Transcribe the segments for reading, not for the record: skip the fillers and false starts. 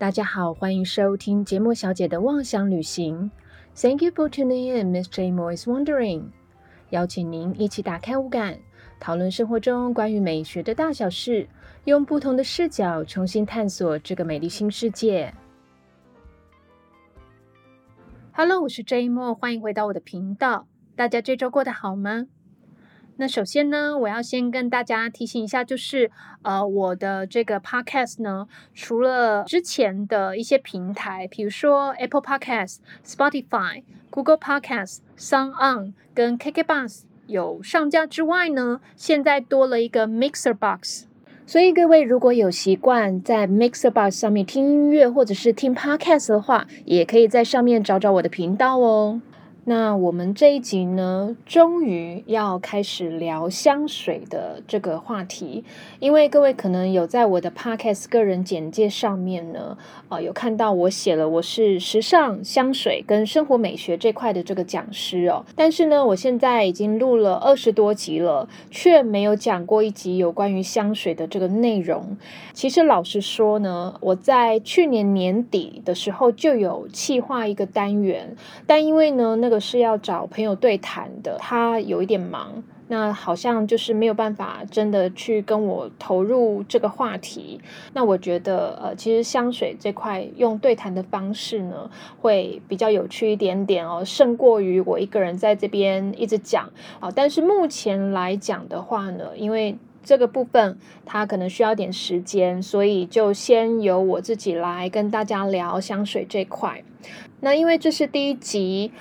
大家好，欢迎收听节目小姐的妄想旅行。 Thank you for tuning in, Miss J. Moe's Wandering。 邀请您一起打开五感，讨论生活中关于美学的大小事，用不同的视角重新探索这个美丽新世界。 Hello， 我是 J. Moe， 欢迎回到我的频道。大家这周过得好吗？那首先呢，我要先跟大家提醒一下，就是我的这个 podcast 呢，除了之前的一些平台，比如说 Apple Podcast、Spotify、Google Podcast、SoundOn 跟 KKbox 有上架之外呢，现在多了一个 Mixer Box。所以各位如果有习惯在 Mixer Box 上面听音乐或者是听 podcast 的话，也可以在上面找找我的频道哦。那我们这一集呢，终于要开始聊香水的这个话题，因为各位可能有在我的 podcast 个人简介上面呢，有看到我写了我是时尚香水跟生活美学这块的这个讲师哦，但是呢，我现在已经录了20多集了，却没有讲过一集有关于香水的这个内容。其实老实说呢，我在去年年底的时候就有企划一个单元，但因为呢，那个是要找朋友对谈的，他有一点忙，那好像就是没有办法真的去跟我投入这个话题。那我觉得其实香水这块用对谈的方式呢，会比较有趣一点点哦，胜过于我一个人在这边一直讲哦。但是目前来讲的话呢，因为这个部分它可能需要点时间，所以就先由我自己来跟大家聊香水这块。那因为这是第一集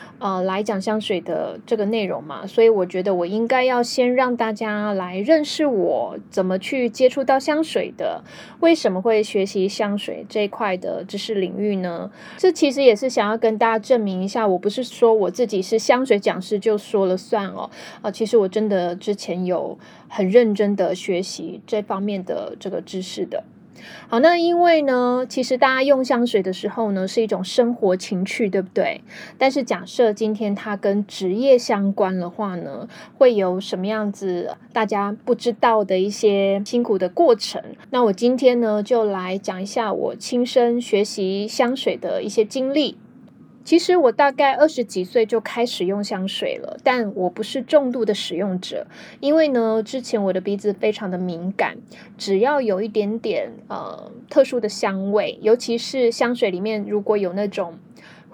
来讲香水的这个内容嘛，所以我觉得我应该要先让大家来认识我怎么去接触到香水的，为什么会学习香水这一块的知识领域呢？这其实也是想要跟大家证明一下，我不是说我自己是香水讲师就说了算哦，其实我真的之前有很认真的学习这方面的这个知识的。好，那因为呢，其实大家用香水的时候呢，是一种生活情趣，对不对？但是假设今天它跟职业相关的话呢，会有什么样子大家不知道的一些辛苦的过程？那我今天呢，就来讲一下我亲身学习香水的一些经历。其实我大概20几岁就开始用香水了，但我不是重度的使用者，因为呢，之前我的鼻子非常的敏感，只要有一点点特殊的香味，尤其是香水里面如果有那种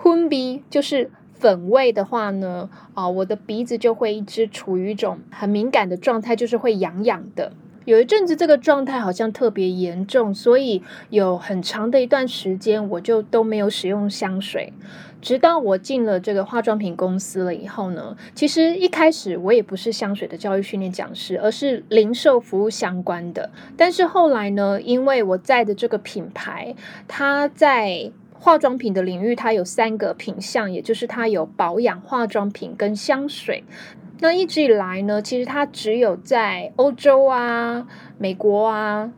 熏味，就是粉味的话呢，我的鼻子就会一直处于一种很敏感的状态，就是会痒痒的。有一阵子这个状态好像特别严重，所以有很长的一段时间我就都没有使用香水。直到我进了这个化妆品公司了以后呢，其实一开始我也不是香水的教育训练讲师，而是零售服务相关的。但是后来呢，因为我在的这个品牌，它在化妆品的领域它有3个品项，也就是它有保养化妆品跟香水。那一直以来呢，其实它只有在欧洲啊、美国啊、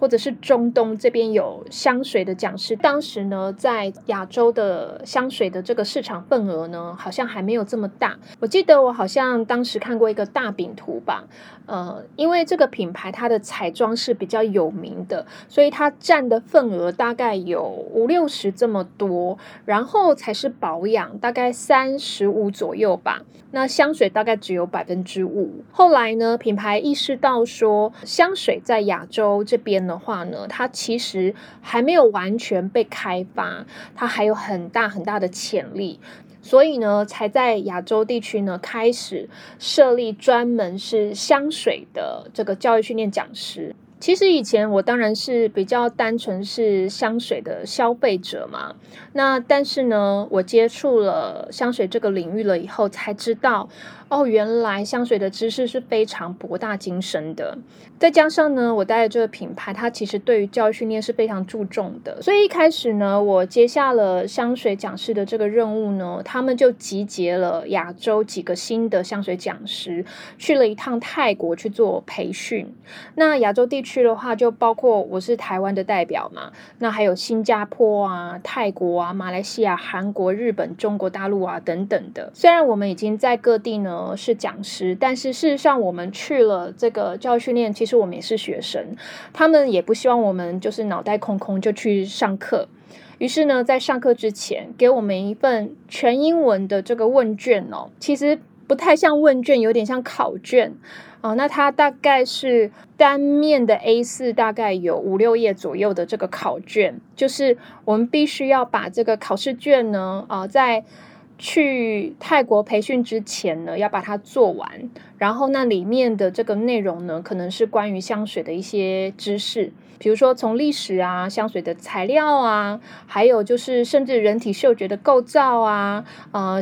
或者是中东这边有香水的讲师。当时呢，在亚洲的香水的这个市场份额呢，好像还没有这么大。我记得我好像当时看过一个大饼图吧，因为这个品牌它的彩妆是比较有名的，所以它占的份额大概有50-60这么多，然后才是保养，大概35左右吧。那香水大概只有5%。后来呢，品牌意识到说，香水在亚洲这边的话呢，它其实还没有完全被开发，它还有很大很大的潜力，所以呢，才在亚洲地区呢开始设立专门是香水的这个教育训练讲师。其实以前我当然是比较单纯是香水的消费者嘛，那但是呢，我接触了香水这个领域了以后，才知道哦，原来香水的知识是非常博大精深的。再加上呢，我带的这个品牌，它其实对于教育训练是非常注重的，所以一开始呢，我接下了香水讲师的这个任务呢，他们就集结了亚洲几个新的香水讲师，去了一趟泰国去做培训。那亚洲地区去的话，就包括我是台湾的代表嘛，那还有新加坡啊、泰国啊、马来西亚、韩国、日本、中国大陆啊等等的。虽然我们已经在各地呢是讲师，但是事实上我们去了这个教育训练，其实我们也是学生，他们也不希望我们就是脑袋空空就去上课。于是呢，在上课之前给我们一份全英文的这个问卷哦，其实不太像问卷，有点像考卷哦。那它大概是单面的 A4， 大概有5-6页左右的这个考卷，就是我们必须要把这个考试卷呢，在去泰国培训之前呢，要把它做完。然后那里面的这个内容呢，可能是关于香水的一些知识，比如说从历史啊、香水的材料啊，还有就是甚至人体嗅觉的构造啊、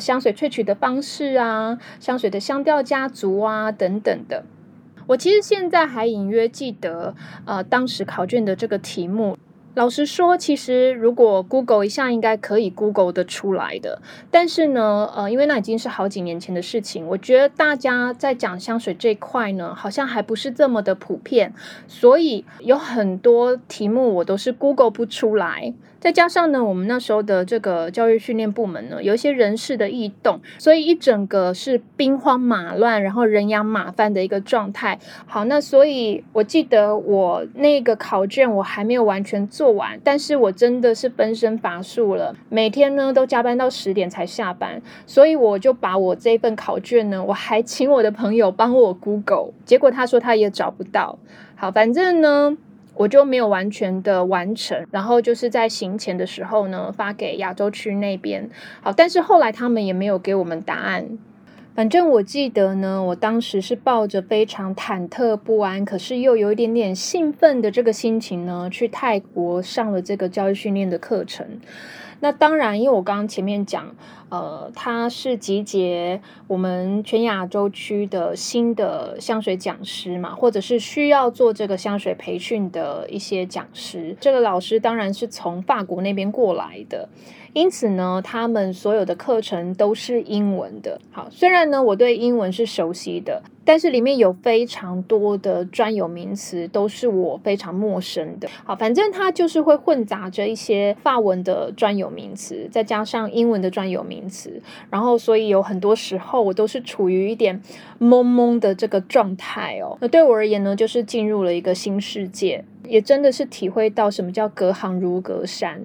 香水萃取的方式啊、香水的香调家族啊等等的。我其实现在还隐约记得当时考卷的这个题目。老实说，其实如果 Google 一下，应该可以 Google 得出来的。但是呢，因为那已经是好几年前的事情，我觉得大家在讲香水这一块呢，好像还不是这么的普遍，所以有很多题目我都是 Google 不出来。再加上呢，我们那时候的这个教育训练部门呢，有一些人事的异动，所以一整个是兵荒马乱，然后人仰马翻的一个状态。好，那所以我记得我那个考卷我还没有完全做完，但是我真的是分身乏术了，每天呢都加班到10点才下班，所以我就把我这份考卷呢，我还请我的朋友帮我 Google， 结果他说他也找不到。好，反正呢我就没有完全的完成，然后就是在行前的时候呢发给亚洲区那边。好，但是后来他们也没有给我们答案。反正我记得呢，我当时是抱着非常忐忑不安，可是又有一点点兴奋的这个心情呢，去泰国上了这个教育训练的课程。那当然，因为我刚刚前面讲，他是集结我们全亚洲区的新的香水讲师嘛，或者是需要做这个香水培训的一些讲师。这个老师当然是从法国那边过来的，因此呢，他们所有的课程都是英文的。好，虽然呢，我对英文是熟悉的，但是里面有非常多的专有名词都是我非常陌生的。好，反正它就是会混杂着一些法文的专有名词，再加上英文的专有名词，然后所以有很多时候我都是处于一点懵懵的这个状态哦。那对我而言呢，就是进入了一个新世界，也真的是体会到什么叫隔行如隔山。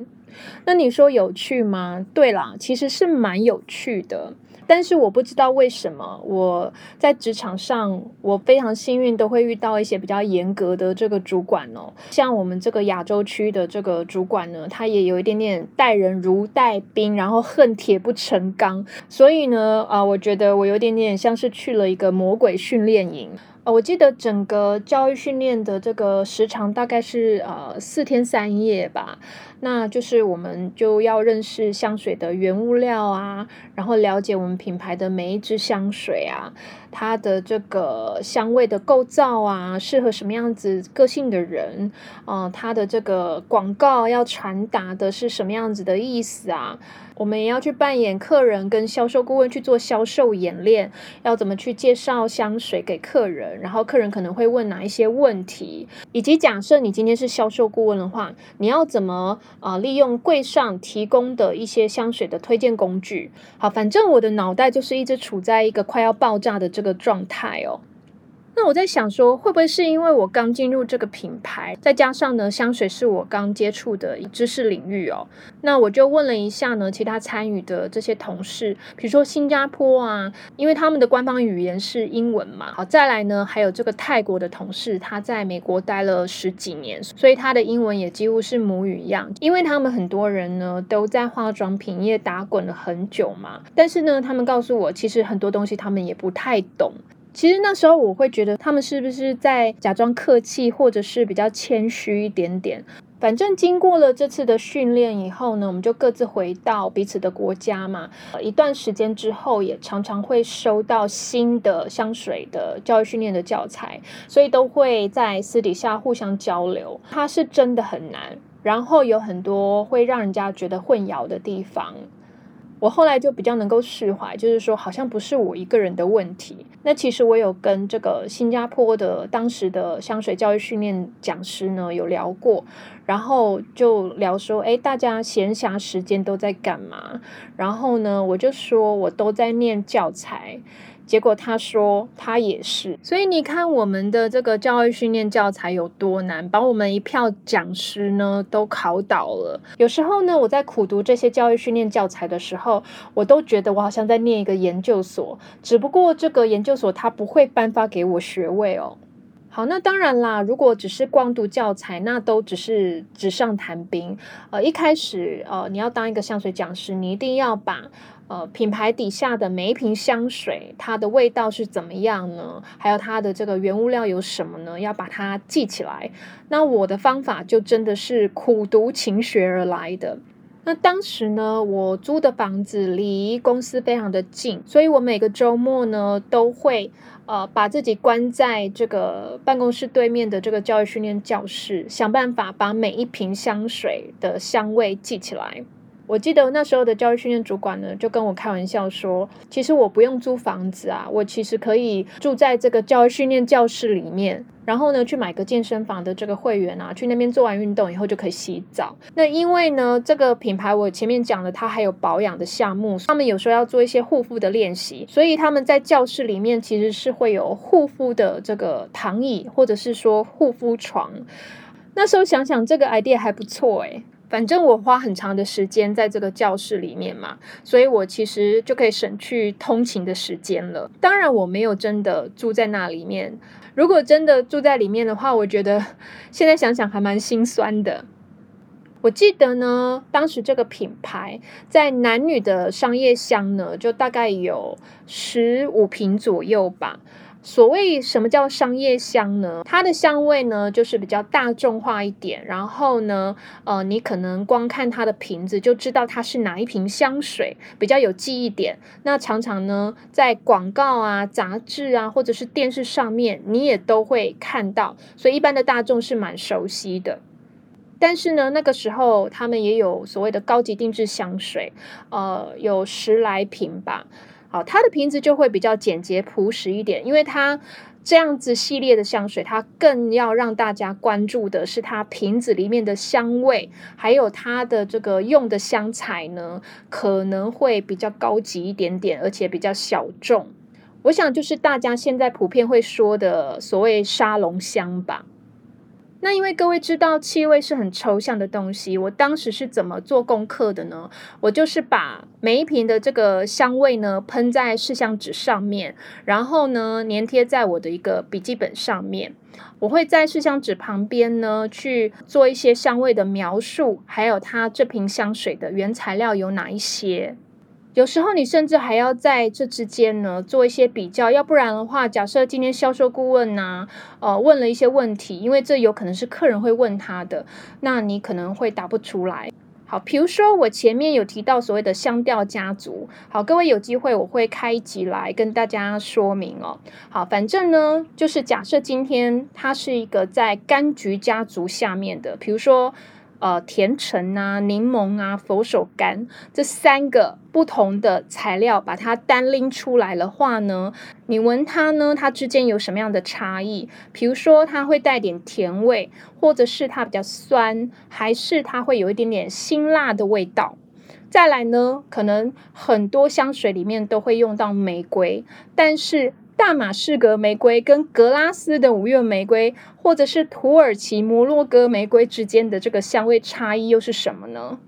那你说有趣吗？对啦，其实是蛮有趣的。但是我不知道为什么我在职场上，我非常幸运都会遇到一些比较严格的这个主管哦。像我们这个亚洲区的这个主管呢，他也有一点点待人如待冰，然后恨铁不成钢。所以呢，我觉得我有点点像是去了一个魔鬼训练营。我记得整个教育训练的这个时长大概是4天3夜吧，那就是我们就要认识香水的原物料啊，然后了解我们品牌的每一支香水啊，它的这个香味的构造啊，适合什么样子个性的人，它的这个广告要传达的是什么样子的意思啊。我们也要去扮演客人跟销售顾问去做销售演练，要怎么去介绍香水给客人，然后客人可能会问哪一些问题，以及假设你今天是销售顾问的话，你要怎么利用柜上提供的一些香水的推荐工具。好，反正我的脑袋就是一直处在一个快要爆炸的这个状态哦。那我在想说，会不会是因为我刚进入这个品牌，再加上呢，香水是我刚接触的知识领域哦。那我就问了一下呢，其他参与的这些同事，比如说新加坡啊，因为他们的官方语言是英文嘛。好，再来呢，还有这个泰国的同事，他在美国待了10几年，所以他的英文也几乎是母语一样。因为他们很多人呢，都在化妆品业打滚了很久嘛。但是呢，他们告诉我，其实很多东西他们也不太懂。其实那时候我会觉得他们是不是在假装客气，或者是比较谦虚一点点。反正经过了这次的训练以后呢，我们就各自回到彼此的国家嘛。一段时间之后，也常常会收到新的香水的教育训练的教材，所以都会在私底下互相交流。它是真的很难，然后有很多会让人家觉得混淆的地方。我后来就比较能够释怀，就是说好像不是我一个人的问题。那其实我有跟这个新加坡的当时的香水教育训练讲师呢有聊过，然后就聊说，大家闲暇时间都在干嘛？然后呢，我就说我都在念教材。结果他说他也是。所以你看我们的这个教育训练教材有多难，把我们一票讲师呢都考倒了。有时候呢我在苦读这些教育训练教材的时候，我都觉得我好像在念一个研究所，只不过这个研究所它不会颁发给我学位哦。好，那当然啦，如果只是光读教材，那都只是纸上谈兵。一开始你要当一个香水讲师，你一定要把品牌底下的每一瓶香水它的味道是怎么样呢，还有它的这个原物料有什么呢，要把它记起来。那我的方法就真的是苦读勤学而来的。那当时呢我租的房子离公司非常的近，所以我每个周末呢都会把自己关在这个办公室对面的这个教育训练教室，想办法把每一瓶香水的香味记起来。我记得那时候的教育训练主管呢就跟我开玩笑说，其实我不用租房子啊，我其实可以住在这个教育训练教室里面，然后呢去买个健身房的这个会员啊，去那边做完运动以后就可以洗澡。那因为呢这个品牌我前面讲了，它还有保养的项目，他们有时候要做一些护肤的练习，所以他们在教室里面其实是会有护肤的这个躺椅或者是说护肤床。那时候想想这个 idea 还不错诶，反正我花很长的时间在这个教室里面嘛，所以我其实就可以省去通勤的时间了。当然我没有真的住在那里面，如果真的住在里面的话，我觉得现在想想还蛮心酸的。我记得呢当时这个品牌在男女的商业箱呢就大概有15瓶左右吧。所谓什么叫商业香呢，它的香味呢就是比较大众化一点，然后呢你可能光看它的瓶子就知道它是哪一瓶香水，比较有记忆点。那常常呢在广告啊杂志啊或者是电视上面你也都会看到，所以一般的大众是蛮熟悉的。但是呢那个时候他们也有所谓的高级定制香水，有10来瓶吧。好，它的瓶子就会比较简洁朴实一点，因为它这样子系列的香水，它更要让大家关注的是它瓶子里面的香味，还有它的这个用的香材呢，可能会比较高级一点点，而且比较小众。我想就是大家现在普遍会说的所谓沙龙香吧。那因为各位知道气味是很抽象的东西，我当时是怎么做功课的呢，我就是把每一瓶的这个香味呢喷在试香纸上面，然后呢粘贴在我的一个笔记本上面。我会在试香纸旁边呢去做一些香味的描述，还有它这瓶香水的原材料有哪一些。有时候你甚至还要在这之间呢做一些比较，要不然的话，假设今天销售顾问啊问了一些问题，因为这有可能是客人会问他的，那你可能会答不出来。好，比如说我前面有提到所谓的香调家族，好，各位有机会我会开一集来跟大家说明哦。好，反正呢，就是假设今天它是一个在柑橘家族下面的，比如说甜橙啊、柠檬啊、佛手柑这三个不同的材料把它单拎出来的话呢，你闻它呢它之间有什么样的差异，比如说它会带点甜味，或者是它比较酸，还是它会有一点点辛辣的味道。再来呢，可能很多香水里面都会用到玫瑰，但是大马士革玫瑰跟格拉斯的五月玫瑰，或者是土耳其摩洛哥玫瑰之间的这个香味差异又是什么呢？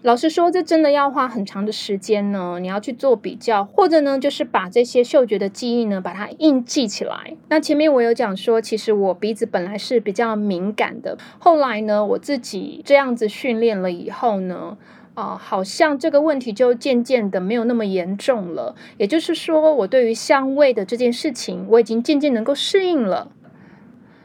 老实说，这真的要花很长的时间呢，你要去做比较，或者呢，就是把这些嗅觉的记忆呢，把它印记起来。那前面我有讲说，其实我鼻子本来是比较敏感的，后来呢，我自己这样子训练了以后呢，好像这个问题就渐渐的没有那么严重了，也就是说我对于香味的这件事情我已经渐渐能够适应了。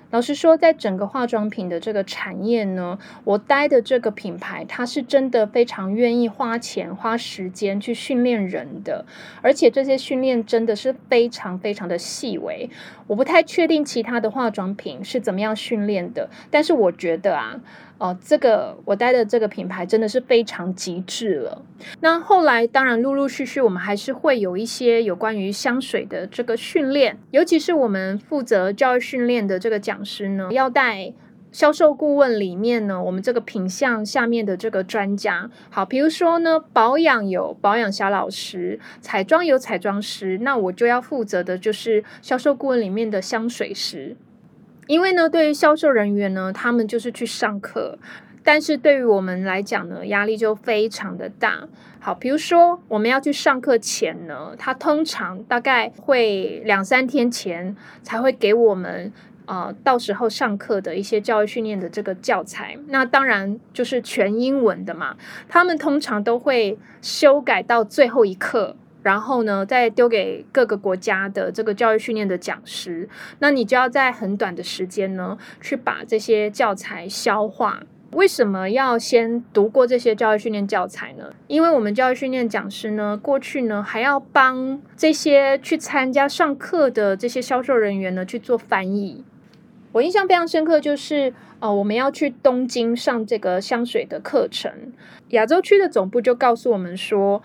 老实说，在整个化妆品的这个产业呢，我待的这个品牌它是真的非常愿意花钱花时间去训练人的，而且这些训练真的是非常非常的细微。我不太确定其他的化妆品是怎么样训练的，但是我觉得这个我待的这个品牌真的是非常极致了。那后来当然陆陆续续我们还是会有一些有关于香水的这个训练，尤其是我们负责教育训练的这个讲师呢，要带销售顾问里面呢，我们这个品项下面的这个专家，好，比如说呢，保养有保养小老师，彩妆有彩妆师，那我就要负责的就是销售顾问里面的香水师。因为呢，对于销售人员呢，他们就是去上课，但是对于我们来讲呢，压力就非常的大。好，比如说我们要去上课前呢，他通常大概会2-3天前才会给我们到时候上课的一些教育训练的这个教材，那当然就是全英文的嘛，他们通常都会修改到最后一刻，然后呢，再丢给各个国家的这个教育训练的讲师，那你就要在很短的时间呢，去把这些教材消化。为什么要先读过这些教育训练教材呢？因为我们教育训练讲师呢，过去呢还要帮这些去参加上课的这些销售人员呢去做翻译。我印象非常深刻，就是我们要去东京上这个香水的课程，亚洲区的总部就告诉我们说，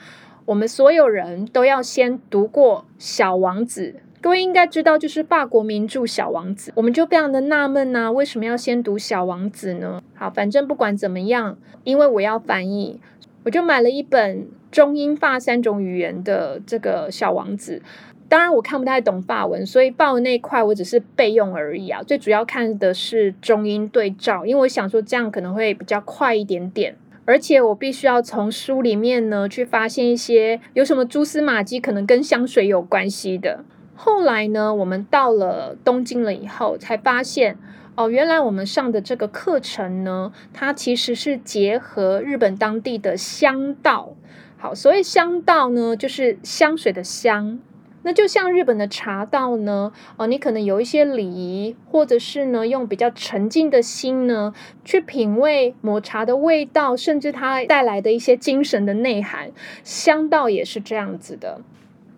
我们所有人都要先读过《小王子》，各位应该知道，就是法国名著《小王子》，我们就非常的纳闷啊，为什么要先读《小王子》呢？好，反正不管怎么样，因为我要翻译，我就买了一本中英法3种语言的这个《小王子》。当然我看不太懂法文，所以法文那一块我只是备用而已啊，最主要看的是中英对照，因为我想说这样可能会比较快一点点。而且我必须要从书里面呢去发现一些有什么蛛丝马迹可能跟香水有关系的。后来呢，我们到了东京了以后才发现哦，原来我们上的这个课程呢，它其实是结合日本当地的香道。好，所谓香道呢，就是香水的香。那就像日本的茶道呢，你可能有一些礼仪，或者是呢用比较沉静的心呢去品味抹茶的味道，甚至它带来的一些精神的内涵。香道也是这样子的。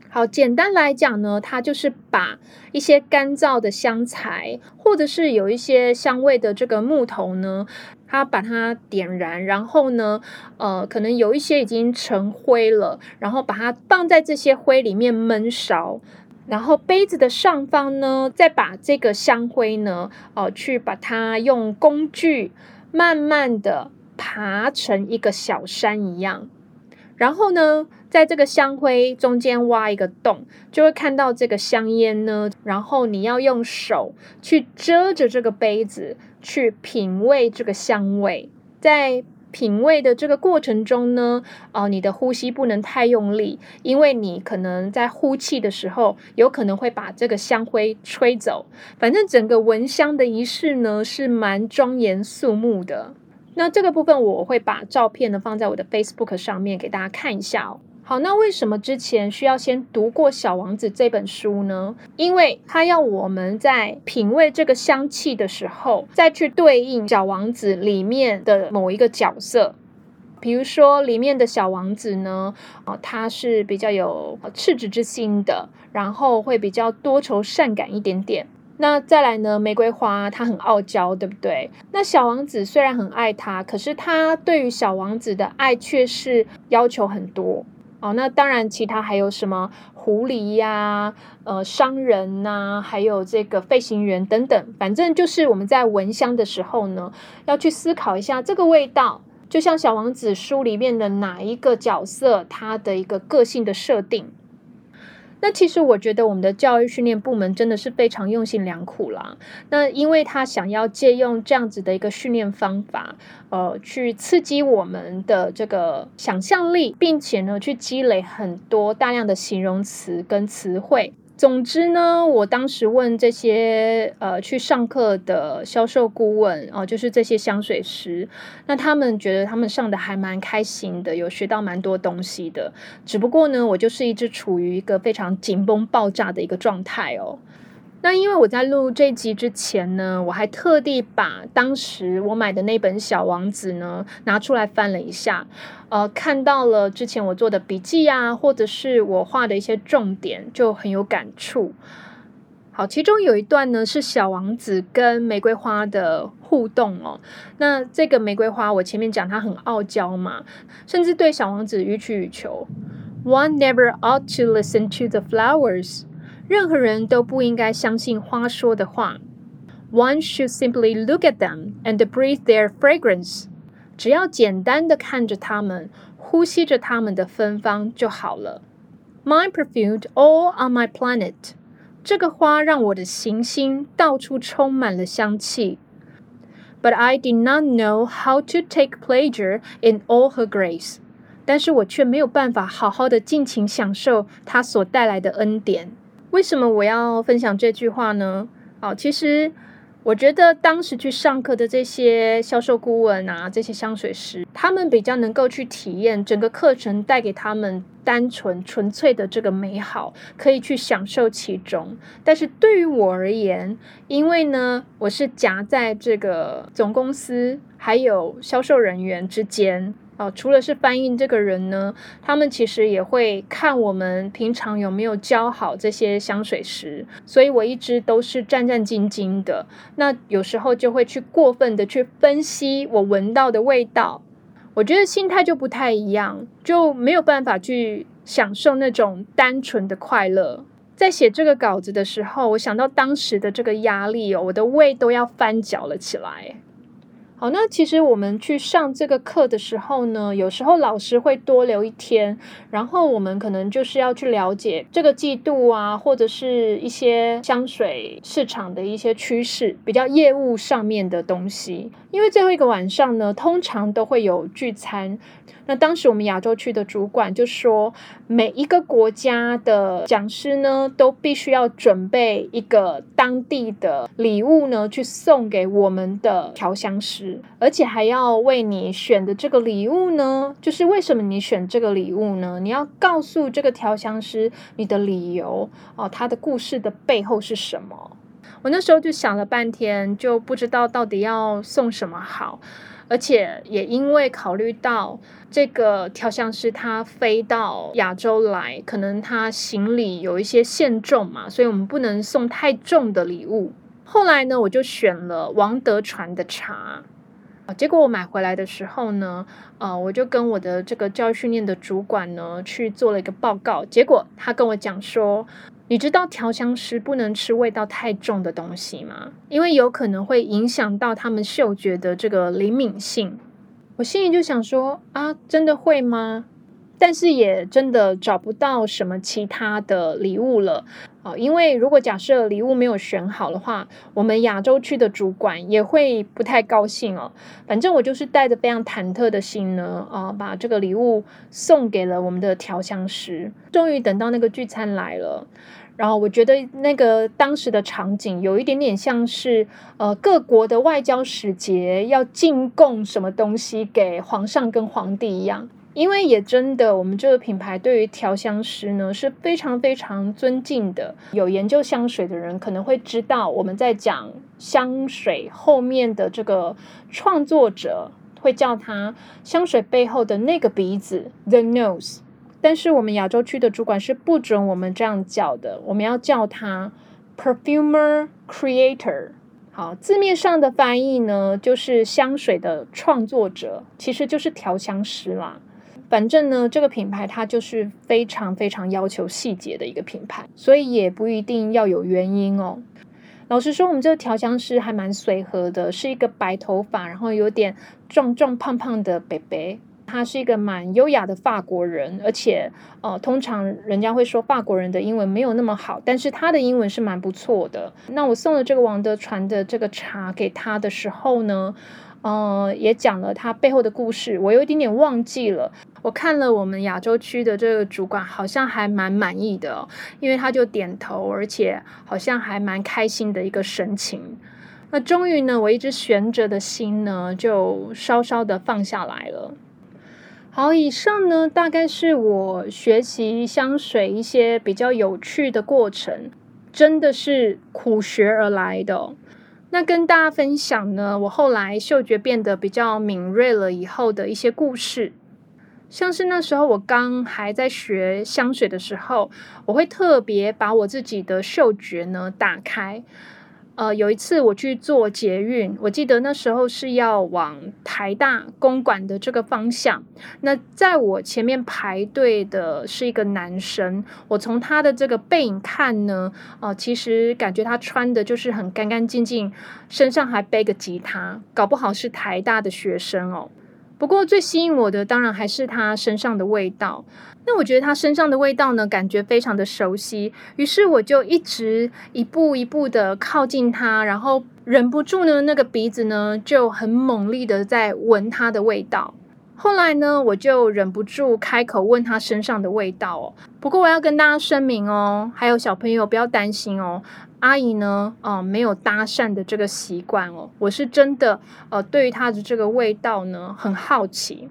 好，简单来讲呢，它就是把一些干燥的香材，或者是有一些香味的这个木头呢，它把它点燃，然后呢，可能有一些已经成灰了，然后把它放在这些灰里面焖烧，然后杯子的上方呢，再把这个香灰呢，去把它用工具慢慢的爬成一个小山一样。然后呢，在这个香灰中间挖一个洞，就会看到这个香烟呢，然后你要用手去遮着这个杯子，去品味这个香味。在品味的这个过程中呢，你的呼吸不能太用力，因为你可能在呼气的时候，有可能会把这个香灰吹走。反正整个闻香的仪式呢，是蛮庄严肃穆的。那这个部分我会把照片呢放在我的 Facebook 上面给大家看一下哦。好，那为什么之前需要先读过《小王子》这本书呢？因为它要我们在品味这个香气的时候，再去对应《小王子》里面的某一个角色。比如说里面的小王子呢，他是比较有赤子之心的，然后会比较多愁善感一点点。那再来呢，玫瑰花他很傲娇，对不对？那小王子虽然很爱他，可是他对于小王子的爱却是要求很多哦。那当然其他还有什么狐狸呀、商人啊，还有这个飞行员等等。反正就是我们在闻香的时候呢，要去思考一下这个味道，就像小王子书里面的哪一个角色他的一个个性的设定。那其实我觉得我们的教育训练部门真的是非常用心良苦啦。那因为他想要借用这样子的一个训练方法，去刺激我们的这个想象力，并且呢，去积累很多大量的形容词跟词汇。总之呢，我当时问这些去上课的销售顾问哦，就是这些香水师，那他们觉得他们上的还蛮开心的，有学到蛮多东西的。只不过呢，我就是一直处于一个非常紧绷爆炸的一个状态哦。那因为我在录这集之前呢，我还特地把当时我买的那本《小王子》呢拿出来翻了一下，看到了之前我做的笔记啊，或者是我画的一些重点，就很有感触。好，其中有一段呢是小王子跟玫瑰花的互动哦。那这个玫瑰花，我前面讲它很傲娇嘛，甚至对小王子予取予求。One never ought to listen to the flowers。任何人都不应该相信花说的话。One should simply look at them and breathe their fragrance. 只要简单的看着它们，呼吸着它们的芬芳就好了。My perfumed all on my planet. 这个花让我的行星到处充满了香气。But I did not know how to take pleasure in all her grace. 但是我却没有办法好好的尽情享受她所带来的恩典。为什么我要分享这句话呢？其实我觉得当时去上课的这些销售顾问啊，这些香水师，他们比较能够去体验整个课程带给他们单纯纯粹的这个美好，可以去享受其中。但是对于我而言，因为呢，我是夹在这个总公司还有销售人员之间。除了是翻译这个人呢，他们其实也会看我们平常有没有教好这些香水师，所以我一直都是战战兢兢的。那有时候就会去过分的去分析我闻到的味道，我觉得心态就不太一样，就没有办法去享受那种单纯的快乐。在写这个稿子的时候，我想到当时的这个压力我的胃都要翻搅了起来。好，那其实我们去上这个课的时候呢，有时候老师会多留一天，然后我们可能就是要去了解这个季度啊，或者是一些香水市场的一些趋势，比较业务上面的东西。因为最后一个晚上呢，通常都会有聚餐。那当时我们亚洲区的主管就说，每一个国家的讲师呢，都必须要准备一个当地的礼物呢，去送给我们的调香师，而且还要为你选的这个礼物呢，就是为什么你选这个礼物呢？你要告诉这个调香师你的理由哦，他的故事的背后是什么？我那时候就想了半天，就不知道到底要送什么好。而且也因为考虑到这个调香师他飞到亚洲来，可能他行李有一些限重嘛，所以我们不能送太重的礼物。后来呢，我就选了王德传的茶。结果我买回来的时候呢，我就跟我的这个教育训练的主管呢去做了一个报告，结果他跟我讲说，你知道调香师不能吃味道太重的东西吗？因为有可能会影响到他们嗅觉的这个灵敏性。我心里就想说，啊，真的会吗？但是也真的找不到什么其他的礼物了。因为如果假设礼物没有选好的话，我们亚洲区的主管也会不太高兴哦。反正我就是带着非常忐忑的心呢，把这个礼物送给了我们的调香师。终于等到那个聚餐来了，然后我觉得那个当时的场景有一点点像是各国的外交使节要进贡什么东西给皇上跟皇帝一样。因为也真的，我们这个品牌对于调香师呢是非常非常尊敬的。有研究香水的人可能会知道，我们在讲香水后面的这个创作者会叫他香水背后的那个鼻子 The Nose， 但是我们亚洲区的主管是不准我们这样叫的，我们要叫他 Perfumer Creator。好，字面上的翻译呢就是香水的创作者，其实就是调香师啦。反正呢，这个品牌它就是非常非常要求细节的一个品牌，所以也不一定要有原因哦。老实说，我们这个调香师还蛮随和的，是一个白头发，然后有点壮壮胖胖的伯伯。他是一个蛮优雅的法国人，而且通常人家会说法国人的英文没有那么好，但是他的英文是蛮不错的。那我送了这个王德传的这个茶给他的时候呢，也讲了他背后的故事，我有一点点忘记了。我看了我们亚洲区的这个主管好像还蛮满意的因为他就点头，而且好像还蛮开心的一个神情。那终于呢，我一直悬着的心呢就稍稍的放下来了。好，以上呢大概是我学习香水一些比较有趣的过程，真的是苦学而来的那跟大家分享呢，我后来嗅觉变得比较敏锐了以后的一些故事。像是那时候我刚还在学香水的时候，我会特别把我自己的嗅觉呢打开，有一次我去坐捷运，我记得那时候是要往台大公馆的这个方向，那在我前面排队的是一个男生，我从他的这个背影看呢，其实感觉他穿的就是很干干净净，身上还背个吉他，搞不好是台大的学生哦。不过最吸引我的当然还是他身上的味道，那我觉得他身上的味道呢，感觉非常的熟悉，于是我就一直一步一步的靠近他，然后忍不住呢，那个鼻子呢就很猛力的在闻他的味道。后来呢，我就忍不住开口问他身上的味道哦。不过我要跟大家声明哦，还有小朋友不要担心哦，阿姨呢，没有搭讪的这个习惯哦。我是真的，对于他的这个味道呢，很好奇，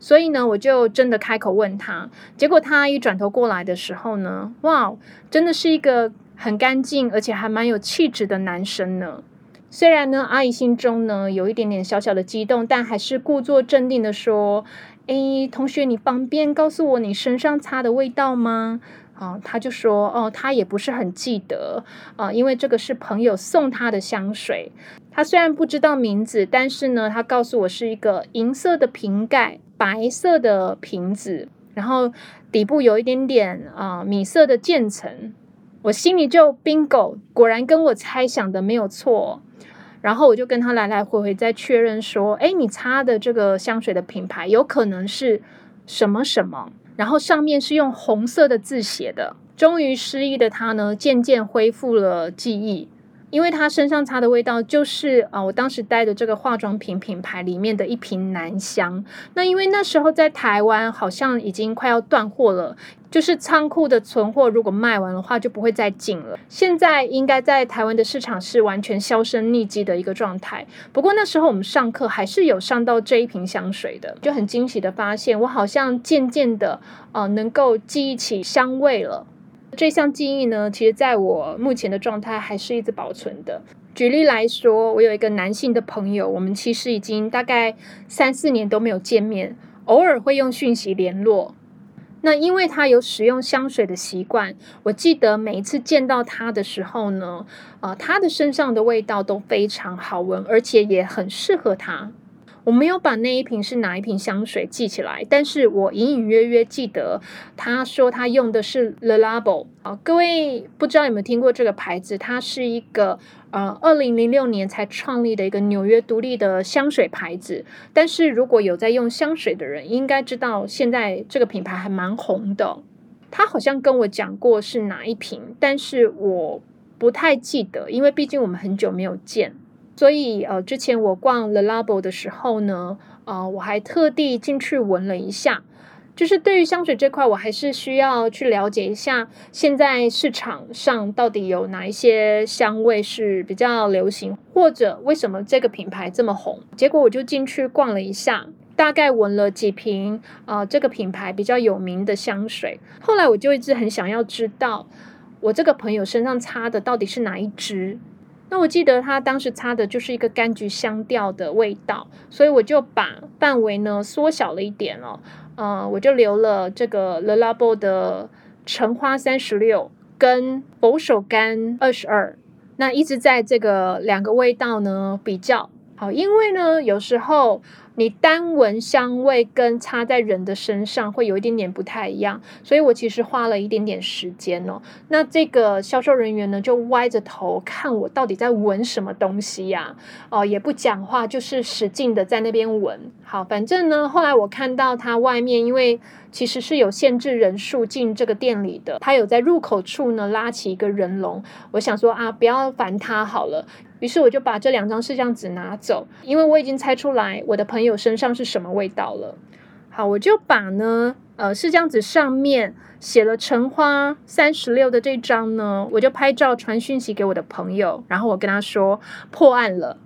所以呢，我就真的开口问他。结果他一转头过来的时候呢，哇，真的是一个很干净，而且还蛮有气质的男生呢。虽然呢，阿姨心中呢有一点点小小的激动，但还是故作镇定的说：“诶，同学，你方便告诉我你身上擦的味道吗？”他就说：“哦，他也不是很记得啊，因为这个是朋友送他的香水。他虽然不知道名字，但是呢，他告诉我是一个银色的瓶盖，白色的瓶子，然后底部有一点点米色的渐层。”我心里就 bingo， 果然跟我猜想的没有错。然后我就跟他来来回回再确认说，诶，你擦的这个香水的品牌有可能是什么什么，然后上面是用红色的字写的。终于失忆的他呢，渐渐恢复了记忆，因为他身上擦的味道就是我当时带的这个化妆品品牌里面的一瓶男香。那因为那时候在台湾好像已经快要断货了，就是仓库的存货如果卖完的话就不会再进了，现在应该在台湾的市场是完全销声匿迹的一个状态。不过那时候我们上课还是有上到这一瓶香水的，就很惊喜的发现我好像渐渐的能够记忆起香味了。这项记忆呢，其实在我目前的状态还是一直保存的。举例来说，我有一个男性的朋友，我们其实已经大概3-4年都没有见面，偶尔会用讯息联络。那因为他有使用香水的习惯，我记得每一次见到他的时候呢，他的身上的味道都非常好闻，而且也很适合他。我没有把那一瓶是哪一瓶香水记起来，但是我隐隐约约记得他说他用的是 Le Labo。 各位不知道有没有听过这个牌子，它是一个2006年才创立的一个纽约独立的香水牌子，但是如果有在用香水的人应该知道现在这个品牌还蛮红的。他好像跟我讲过是哪一瓶，但是我不太记得，因为毕竟我们很久没有见。所以之前我逛 Le Labo 的时候呢，我还特地进去闻了一下。就是对于香水这块，我还是需要去了解一下现在市场上到底有哪一些香味是比较流行，或者为什么这个品牌这么红。结果我就进去逛了一下，大概闻了几瓶这个品牌比较有名的香水。后来我就一直很想要知道我这个朋友身上擦的到底是哪一支。那我记得他当时擦的就是一个柑橘香调的味道，所以我就把范围呢缩小了一点哦，我就留了这个 Le Labo 的橙花36跟佛手柑22，那一直在这个两个味道呢比较。好，因为呢有时候你单闻香味跟擦在人的身上会有一点点不太一样，所以我其实花了一点点时间哦。那这个销售人员呢就歪着头看我到底在闻什么东西呀，也不讲话，就是使劲的在那边闻。好，反正呢后来我看到他外面，因为其实是有限制人数进这个店里的，他有在入口处呢拉起一个人龙，我想说不要烦他好了，于是我就把这2张试香纸拿走，因为我已经猜出来我的朋友身上是什么味道了。好，我就把呢试香纸上面写了橙花36的这张呢，我就拍照传讯息给我的朋友，然后我跟他说破案了，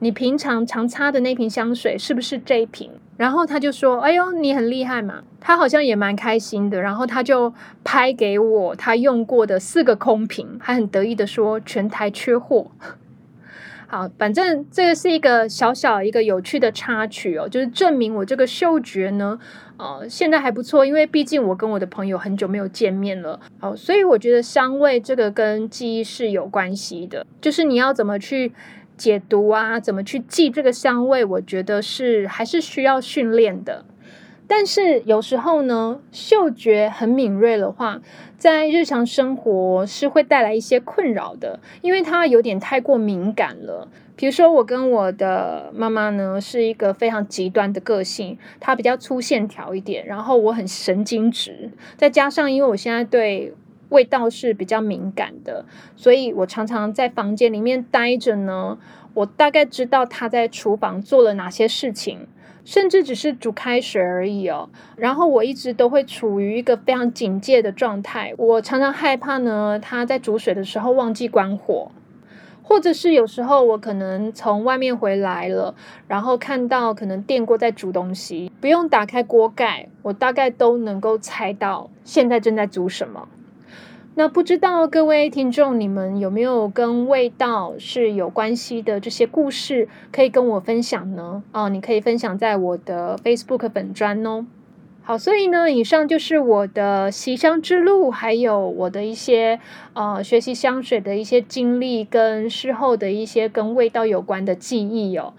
你平常常擦的那瓶香水是不是这一瓶？然后他就说哎呦你很厉害嘛，他好像也蛮开心的，然后他就拍给我他用过的4个空瓶，还很得意的说全台缺货。好，反正这个是一个小小一个有趣的插曲哦，就是证明我这个嗅觉呢现在还不错，因为毕竟我跟我的朋友很久没有见面了哦，所以我觉得香味这个跟记忆是有关系的，就是你要怎么去解读啊，怎么去记这个香味，我觉得是还是需要训练的。但是有时候呢，嗅觉很敏锐的话，在日常生活是会带来一些困扰的，因为它有点太过敏感了。比如说我跟我的妈妈呢是一个非常极端的个性，她比较粗线条一点，然后我很神经质，再加上因为我现在对味道是比较敏感的，所以我常常在房间里面待着呢，我大概知道她在厨房做了哪些事情，甚至只是煮开水而已哦，然后我一直都会处于一个非常警戒的状态，我常常害怕呢，他在煮水的时候忘记关火，或者是有时候我可能从外面回来了，然后看到可能电锅在煮东西，不用打开锅盖，我大概都能够猜到现在正在煮什么。那不知道各位听众，你们有没有跟味道是有关系的这些故事可以跟我分享呢？你可以分享在我的 Facebook 粉专哦。好，所以呢，以上就是我的习香之路，还有我的一些学习香水的一些经历，跟事后的一些跟味道有关的记忆哦。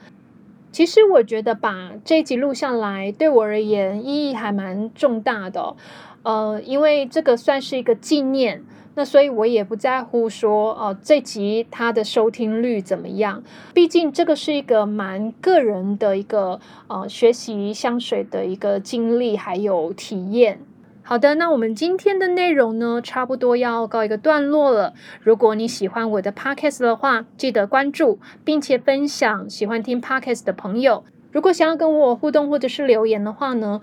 其实我觉得把这一集录下来，对我而言意义还蛮重大的哦。因为这个算是一个纪念，那所以我也不在乎说这集它的收听率怎么样，毕竟这个是一个蛮个人的一个学习香水的一个经历还有体验。好的，那我们今天的内容呢，差不多要告一个段落了。如果你喜欢我的 podcast 的话，记得关注并且分享喜欢听 podcast 的朋友。如果想要跟我互动或者是留言的话呢，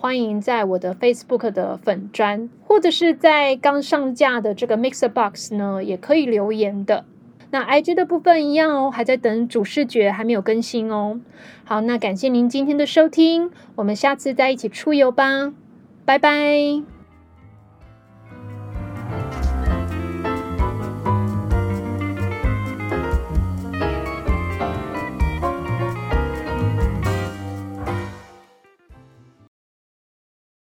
欢迎在我的 Facebook 的粉专，或者是在刚上架的这个 Mixer Box 呢，也可以留言的。那 IG 的部分一样哦，还在等主视觉，还没有更新哦。好，那感谢您今天的收听，我们下次再一起出游吧，拜拜。